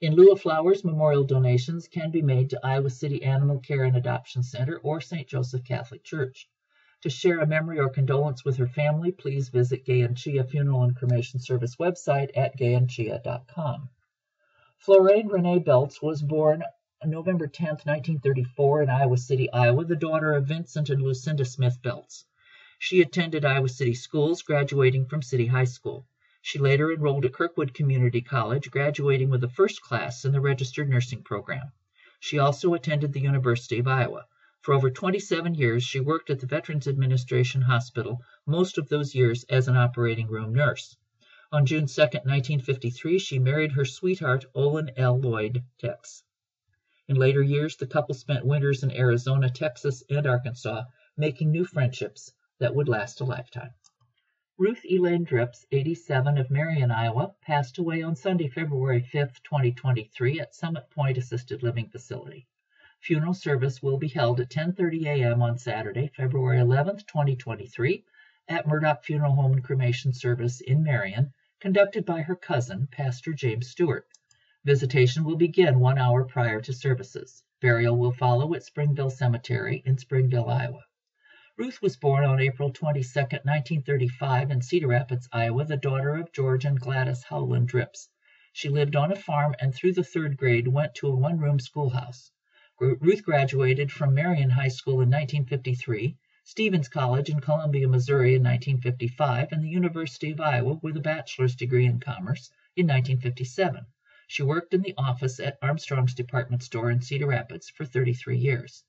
In lieu of flowers, memorial donations can be made to Iowa City Animal Care and Adoption Center or Saint Joseph Catholic Church. To share a memory or condolence with her family, please visit Gay and Chia Funeral and Cremation Service website at gay and chia dot com. Florraine Renee Belts was born November tenth, nineteen thirty-four, in Iowa City, Iowa, the daughter of Vincent and Lucinda Smith Belts. She attended Iowa City schools, graduating from City High School. She later enrolled at Kirkwood Community College, graduating with a first class in the registered nursing program. She also attended the University of Iowa. For over twenty-seven years, she worked at the Veterans Administration Hospital, most of those years as an operating room nurse. On June second, nineteen fifty-three, she married her sweetheart, Olin L. Lloyd Tex. In later years, the couple spent winters in Arizona, Texas, and Arkansas, making new friendships that would last a lifetime. Ruth Elaine Drips, eighty-seven, of Marion, Iowa, passed away on Sunday, February fifth, twenty twenty-three, at Summit Point Assisted Living Facility. Funeral service will be held at ten thirty a m on Saturday, February eleventh, twenty twenty-three, at Murdoch Funeral Home and Cremation Service in Marion, conducted by her cousin, Pastor James Stewart. Visitation will begin one hour prior to services. Burial will follow at Springville Cemetery in Springville, Iowa. Ruth was born on April twenty-second, nineteen thirty-five, in Cedar Rapids, Iowa, the daughter of George and Gladys Howland Drips. She lived on a farm and through the third grade went to a one-room schoolhouse. Ruth graduated from Marion High School in nineteen fifty-three, Stevens College in Columbia, Missouri in nineteen fifty-five, and the University of Iowa with a bachelor's degree in commerce in nineteen fifty-seven. She worked in the office at Armstrong's department store in Cedar Rapids for thirty-three years.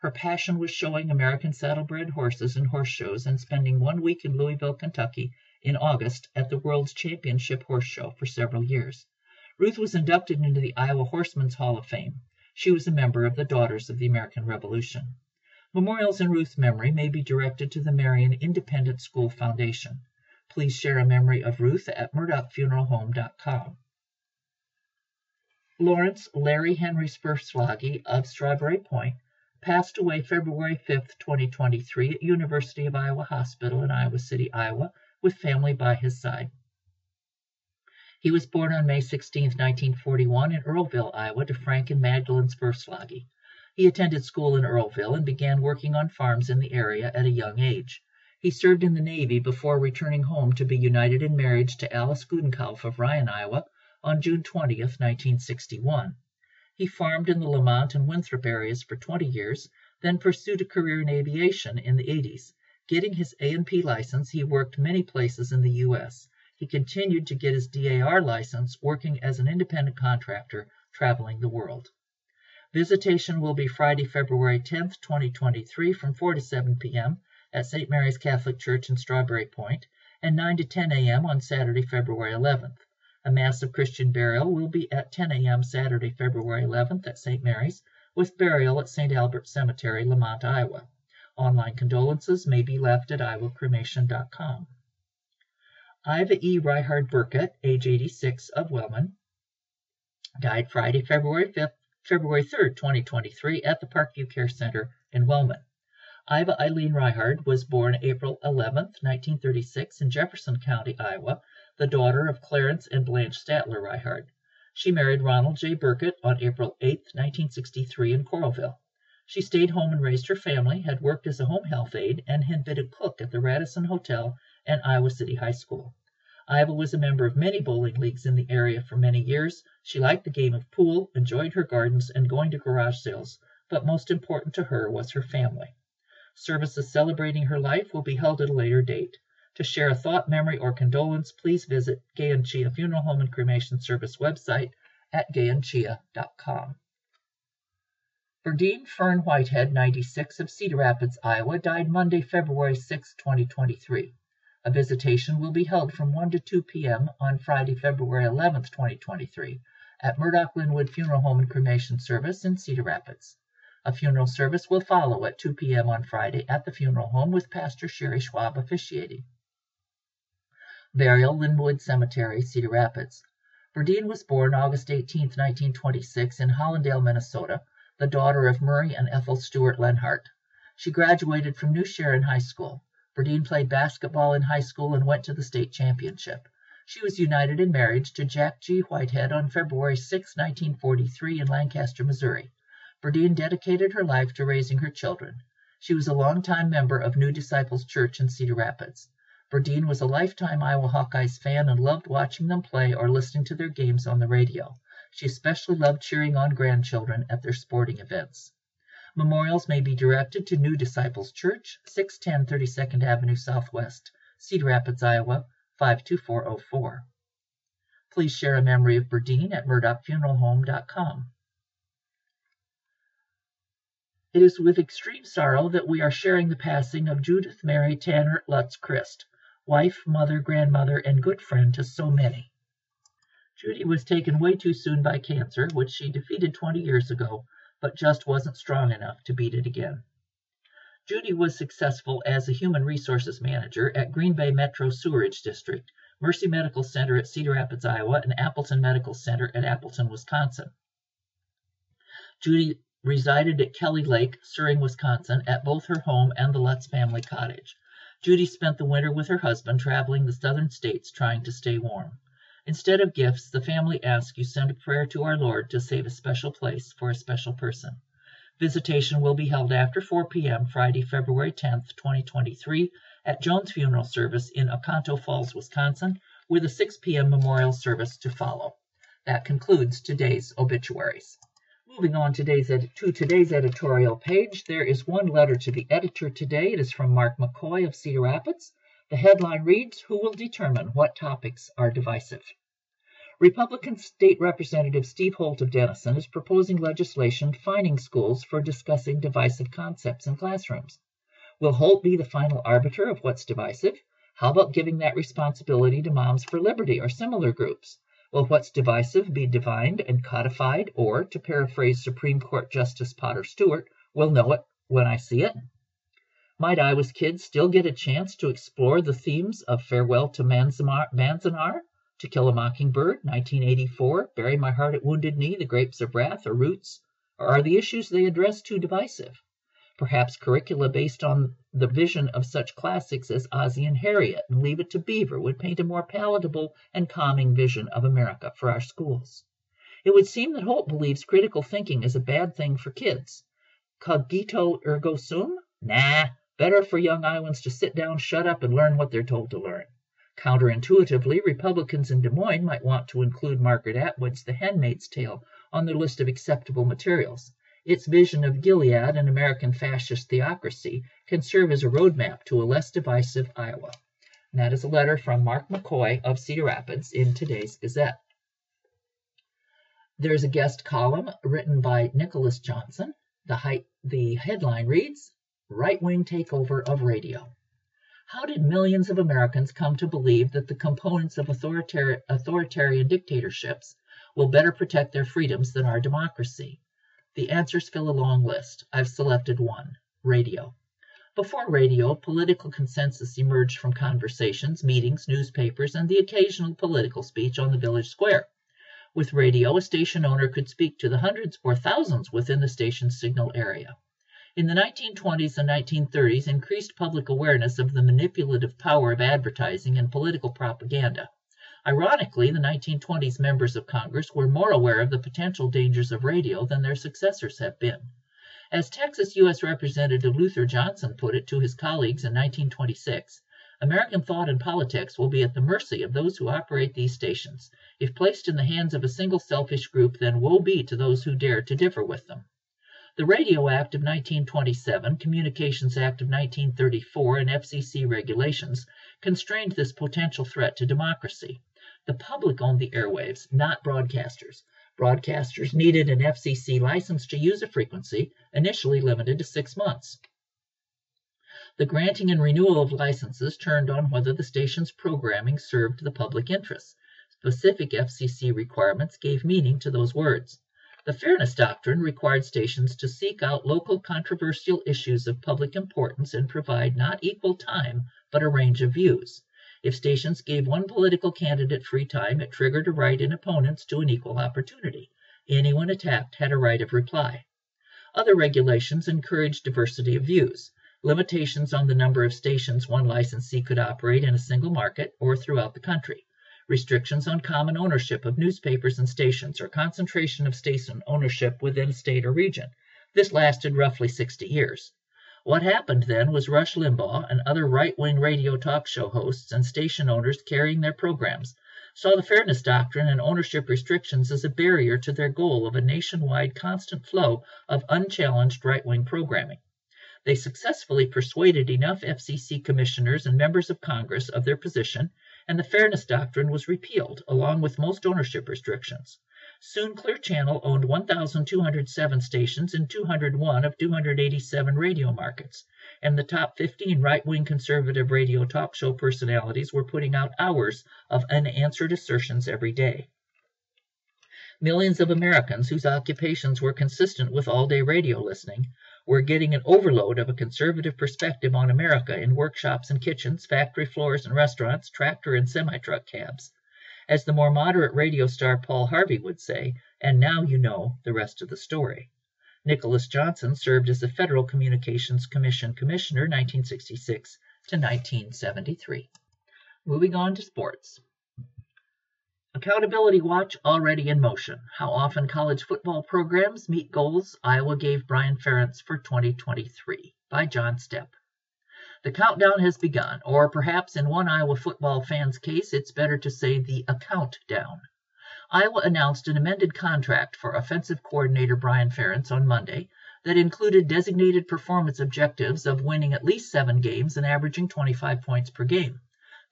Her passion was showing American saddlebred horses in horse shows and spending one week in Louisville, Kentucky in August at the World's Championship Horse Show for several years. Ruth was inducted into the Iowa Horsemen's Hall of Fame. She was a member of the Daughters of the American Revolution. Memorials in Ruth's memory may be directed to the Marion Independent School Foundation. Please share a memory of Ruth at murdoch funeral home dot com. Lawrence Larry Henry Sperslage of Strawberry Point passed away February fifth, twenty twenty-three at University of Iowa Hospital in Iowa City, Iowa, with family by his side. He was born on May sixteenth, nineteen forty-one in Earlville, Iowa, to Frank and Magdalene Sperslage. He attended school in Earlville and began working on farms in the area at a young age. He served in the Navy before returning home to be united in marriage to Alice Gudenkauf of Ryan, Iowa, on June twentieth, nineteen sixty-one. He farmed in the Lamont and Winthrop areas for twenty years, then pursued a career in aviation in the eighties. Getting his A and P license, he worked many places in the U S He continued to get his D A R license, working as an independent contractor, traveling the world. Visitation will be Friday, February tenth, twenty twenty-three, from four to seven p m at Saint Mary's Catholic Church in Strawberry Point, and nine to ten a m on Saturday, February eleventh. A Mass of Christian burial will be at ten a m Saturday, February eleventh at Saint Mary's, with burial at Saint Albert Cemetery, Lamont, Iowa. Online condolences may be left at iowa cremation dot com. Iva E. Reihard Burkett, age eighty-six, of Wellman, died Friday, February third, twenty twenty-three, at the Parkview Care Center in Wellman. Iva Eileen Reihard was born April eleventh, nineteen thirty-six, in Jefferson County, Iowa, the daughter of Clarence and Blanche Statler Reihard. She married Ronald J. Burkett on April eighth, nineteen sixty-three, in Coralville. She stayed home and raised her family, had worked as a home health aide, and had been a cook at the Radisson Hotel and Iowa City High School. Iva was a member of many bowling leagues in the area for many years. She liked the game of pool, enjoyed her gardens, and going to garage sales, but most important to her was her family. Services celebrating her life will be held at a later date. To share a thought, memory, or condolence, please visit Gayan Chia Funeral Home and Cremation Service website at gayan chia dot com. Berdine Fern Whitehead, ninety-six, of Cedar Rapids, Iowa, died Monday, February sixth, twenty twenty-three. A visitation will be held from one to two p m on Friday, February eleventh, twenty twenty-three, at Murdoch Linwood Funeral Home and Cremation Service in Cedar Rapids. A funeral service will follow at two p m on Friday at the funeral home with Pastor Sherry Schwab officiating. Burial, Linwood Cemetery, Cedar Rapids. Berdine was born August eighteenth, nineteen twenty-six, in Hollandale, Minnesota, the daughter of Murray and Ethel Stewart Lenhart. She graduated from New Sharon High School. Berdine played basketball in high school and went to the state championship. She was united in marriage to Jack G. Whitehead on February sixth, nineteen forty-three, in Lancaster, Missouri. Berdine dedicated her life to raising her children. She was a longtime member of New Disciples Church in Cedar Rapids. Berdine was a lifetime Iowa Hawkeyes fan and loved watching them play or listening to their games on the radio. She especially loved cheering on grandchildren at their sporting events. Memorials may be directed to New Disciples Church, six ten thirty-second Avenue Southwest, Cedar Rapids, Iowa, five two four oh four. Please share a memory of Berdine at murdoch funeral home dot com. It is with extreme sorrow that we are sharing the passing of Judith Mary Tanner Lutz Christ, wife, mother, grandmother, and good friend to so many. Judy was taken way too soon by cancer, which she defeated twenty years ago, but just wasn't strong enough to beat it again. Judy was successful as a human resources manager at Green Bay Metro Sewerage District, Mercy Medical Center at Cedar Rapids, Iowa, and Appleton Medical Center at Appleton, Wisconsin. Judy resided at Kelly Lake, Suring, Wisconsin, at both her home and the Lutz family cottage. Judy spent the winter with her husband traveling the southern states trying to stay warm. Instead of gifts, the family asks you send a prayer to our Lord to save a special place for a special person. Visitation will be held after four p m Friday, February tenth, twenty twenty-three, at Jones Funeral Service in Oconto Falls, Wisconsin, with a six p m memorial service to follow. That concludes today's obituaries. Moving on today's ed- to today's editorial page, there is one letter to the editor today. It is from Mark McCoy of Cedar Rapids. The headline reads, "Who will determine what topics are divisive?" Republican State Representative Steve Holt of Denison is proposing legislation fining schools for discussing divisive concepts in classrooms. Will Holt be the final arbiter of what's divisive? How about giving that responsibility to Moms for Liberty or similar groups? Will what's divisive be defined and codified, or, to paraphrase Supreme Court Justice Potter Stewart, we'll know it when I see it? Might Iowa's kids still get a chance to explore the themes of Farewell to Manzanar, To Kill a Mockingbird, nineteen eighty-four, Bury My Heart at Wounded Knee, The Grapes of Wrath, or Roots? Or are the issues they address too divisive? Perhaps curricula based on the vision of such classics as Ozzie and Harriet and Leave It to Beaver would paint a more palatable and calming vision of America for our schools. It would seem that Holt believes critical thinking is a bad thing for kids. Cogito ergo sum? Nah. Better for young Iowans to sit down, shut up, and learn what they're told to learn. Counterintuitively, Republicans in Des Moines might want to include Margaret Atwood's The Handmaid's Tale on their list of acceptable materials. Its vision of Gilead and American fascist theocracy can serve as a roadmap to a less divisive Iowa. And that is a letter from Mark McCoy of Cedar Rapids in today's Gazette. There's a guest column written by Nicholas Johnson. The, hi- the headline reads, "Right-wing takeover of radio." How did millions of Americans come to believe that the components of authoritarian, authoritarian dictatorships will better protect their freedoms than our democracy? The answers fill a long list. I've selected one: radio. Before radio, political consensus emerged from conversations, meetings, newspapers, and the occasional political speech on the village square. With radio, a station owner could speak to the hundreds or thousands within the station's signal area. In the nineteen twenties and nineteen thirties, increased public awareness of the manipulative power of advertising and political propaganda. Ironically, the nineteen twenties members of Congress were more aware of the potential dangers of radio than their successors have been. As Texas U S Representative Luther Johnson put it to his colleagues in nineteen twenty-six, "American thought and politics will be at the mercy of those who operate these stations. If placed in the hands of a single selfish group, then woe be to those who dare to differ with them." The Radio Act of nineteen twenty-seven, Communications Act of nineteen thirty-four, and F C C regulations constrained this potential threat to democracy. The public owned the airwaves, not broadcasters. Broadcasters needed an F C C license to use a frequency, initially limited to six months. The granting and renewal of licenses turned on whether the station's programming served the public interest. Specific F C C requirements gave meaning to those words. The Fairness Doctrine required stations to seek out local controversial issues of public importance and provide not equal time, but a range of views. If stations gave one political candidate free time, it triggered a right in opponents to an equal opportunity. Anyone attacked had a right of reply. Other regulations encouraged diversity of views, limitations on the number of stations one licensee could operate in a single market or throughout the country. Restrictions on common ownership of newspapers and stations, or concentration of station ownership within a state or region. This lasted roughly sixty years. What happened then was Rush Limbaugh and other right-wing radio talk show hosts and station owners carrying their programs saw the Fairness Doctrine and ownership restrictions as a barrier to their goal of a nationwide constant flow of unchallenged right-wing programming. They successfully persuaded enough F C C commissioners and members of Congress of their position, and the Fairness Doctrine was repealed, along with most ownership restrictions. Soon Clear Channel owned one thousand two hundred seven stations in two hundred one of two hundred eighty-seven radio markets, and the top fifteen right-wing conservative radio talk show personalities were putting out hours of unanswered assertions every day. Millions of Americans whose occupations were consistent with all-day radio listening were getting an overload of a conservative perspective on America in workshops and kitchens, factory floors and restaurants, tractor and semi-truck cabs. As the more moderate radio star Paul Harvey would say, and now you know the rest of the story. Nicholas Johnson served as the Federal Communications Commission Commissioner nineteen sixty-six to nineteen seventy-three. Moving on to sports. Accountability Watch already in motion. How often college football programs meet goals Iowa gave Brian Ferentz for twenty twenty-three by John Stepp. The countdown has begun, or perhaps in one Iowa football fan's case, it's better to say the account down. Iowa announced an amended contract for offensive coordinator Brian Ferentz on Monday that included designated performance objectives of winning at least seven games and averaging twenty-five points per game.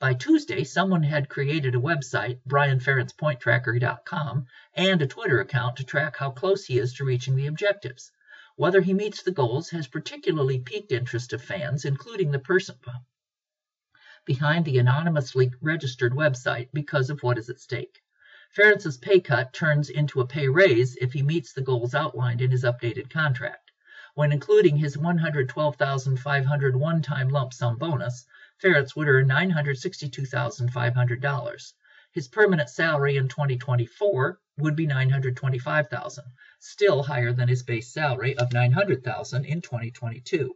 By Tuesday, someone had created a website, brian ferentz point tracker dot com, and a Twitter account to track how close he is to reaching the objectives. Whether he meets the goals has particularly piqued interest of fans, including the person behind the anonymously registered website, because of what is at stake. Ferentz's pay cut turns into a pay raise if he meets the goals outlined in his updated contract. When including his one hundred twelve thousand five hundred dollars one-time lump sum bonus, Ferentz would earn nine hundred sixty-two thousand five hundred dollars. His permanent salary in twenty twenty-four would be nine hundred twenty-five thousand dollars, still higher than his base salary of nine hundred thousand dollars in twenty twenty-two.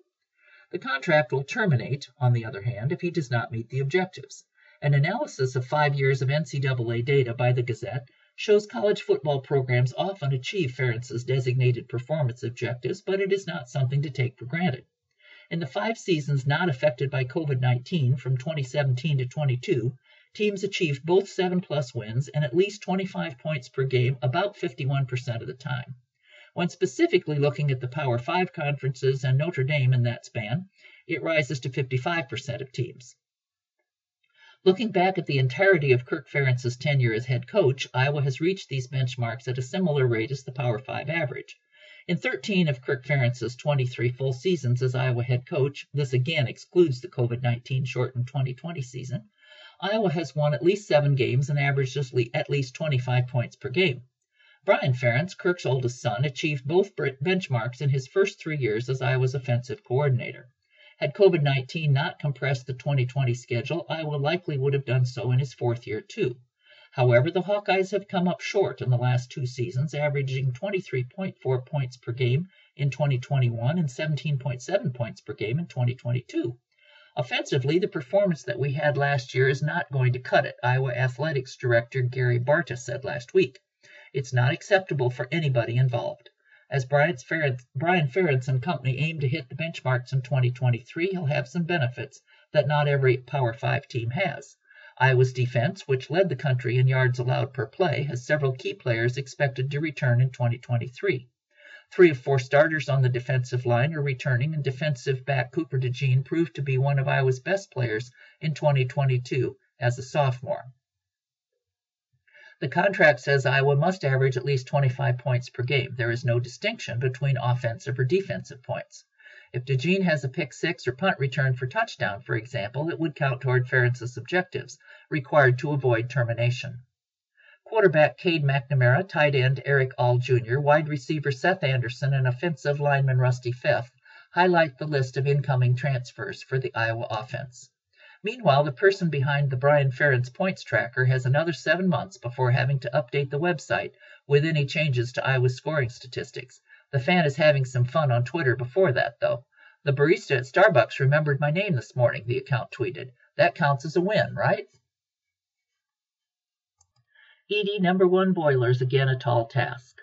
The contract will terminate, on the other hand, if he does not meet the objectives. An analysis of five years of N C double A data by the Gazette shows college football programs often achieve Ferentz's designated performance objectives, but it is not something to take for granted. In the five seasons not affected by COVID nineteen from twenty seventeen to twenty-two, teams achieved both seven-plus wins and at least twenty-five points per game about fifty-one percent of the time. When specifically looking at the Power Five conferences and Notre Dame in that span, it rises to fifty-five percent of teams. Looking back at the entirety of Kirk Ferentz's tenure as head coach, Iowa has reached these benchmarks at a similar rate as the Power Five average. In thirteen of Kirk Ferentz's twenty-three full seasons as Iowa head coach, this again excludes the COVID nineteen shortened twenty twenty season, Iowa has won at least seven games and averaged at least twenty-five points per game. Brian Ferentz, Kirk's oldest son, achieved both benchmarks in his first three years as Iowa's offensive coordinator. Had COVID nineteen not compressed the twenty twenty schedule, Iowa likely would have done so in his fourth year too. However, the Hawkeyes have come up short in the last two seasons, averaging twenty-three point four points per game in twenty twenty-one and seventeen point seven points per game in twenty twenty-two. Offensively, the performance that we had last year is not going to cut it, Iowa Athletics Director Gary Barta said last week. It's not acceptable for anybody involved. As Brian Ferentz and company aim to hit the benchmarks in twenty twenty-three, he'll have some benefits that not every Power Five team has. Iowa's defense, which led the country in yards allowed per play, has several key players expected to return in twenty twenty-three. Three of four starters on the defensive line are returning, and defensive back Cooper DeJean proved to be one of Iowa's best players in twenty twenty-two as a sophomore. The contract says Iowa must average at least twenty-five points per game. There is no distinction between offensive or defensive points. If DeJean has a pick six or punt return for touchdown, for example, it would count toward Ferentz's objectives, required to avoid termination. Quarterback Cade McNamara, tight end Eric All Junior, wide receiver Seth Anderson, and offensive lineman Rusty Pfaff highlight the list of incoming transfers for the Iowa offense. Meanwhile, the person behind the Brian Ferentz points tracker has another seven months before having to update the website with any changes to Iowa's scoring statistics. The fan is having some fun on Twitter before that, though. The barista at Starbucks remembered my name this morning, the account tweeted. That counts as a win, right? E D number one boilers, again a tall task.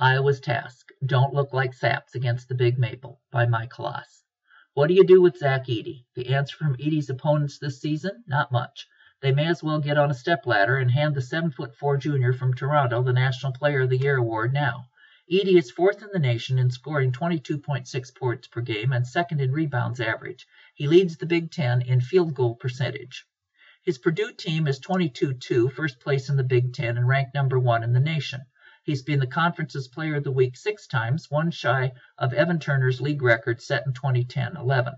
Iowa's task, don't look like saps against the big maple, by Mike Loss. What do you do with Zach Edey? The answer from Edey's opponents this season? Not much. They may as well get on a stepladder and hand the seven foot four junior from Toronto the National Player of the Year award now. Edey is fourth in the nation in scoring twenty-two point six points per game and second in rebounds average. He leads the Big Ten in field goal percentage. His Purdue team is twenty-two two, first place in the Big Ten and ranked number one in the nation. He's been the conference's player of the week six times, one shy of Evan Turner's league record set in twenty ten eleven.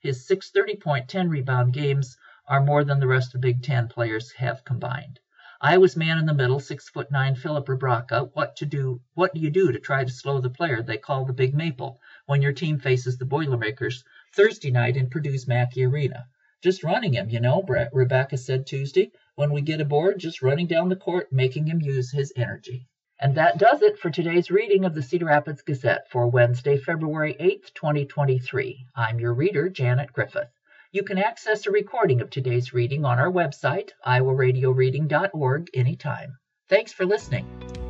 His six thirty-point, ten-rebound games are more than the rest of Big Ten players have combined. Iowa's man in the middle, six foot nine, Philip Rebracca. What to do? What do you do to try to slow the player they call the Big Maple when your team faces the Boilermakers Thursday night in Purdue's Mackey Arena? Just running him, you know, Bre- Rebracca said Tuesday. When we get aboard, just running down the court, making him use his energy. And that does it for today's reading of the Cedar Rapids Gazette for Wednesday, February eighth, twenty twenty-three. I'm your reader, Janet Griffith. You can access a recording of today's reading on our website, iowa radio reading dot org, anytime. Thanks for listening.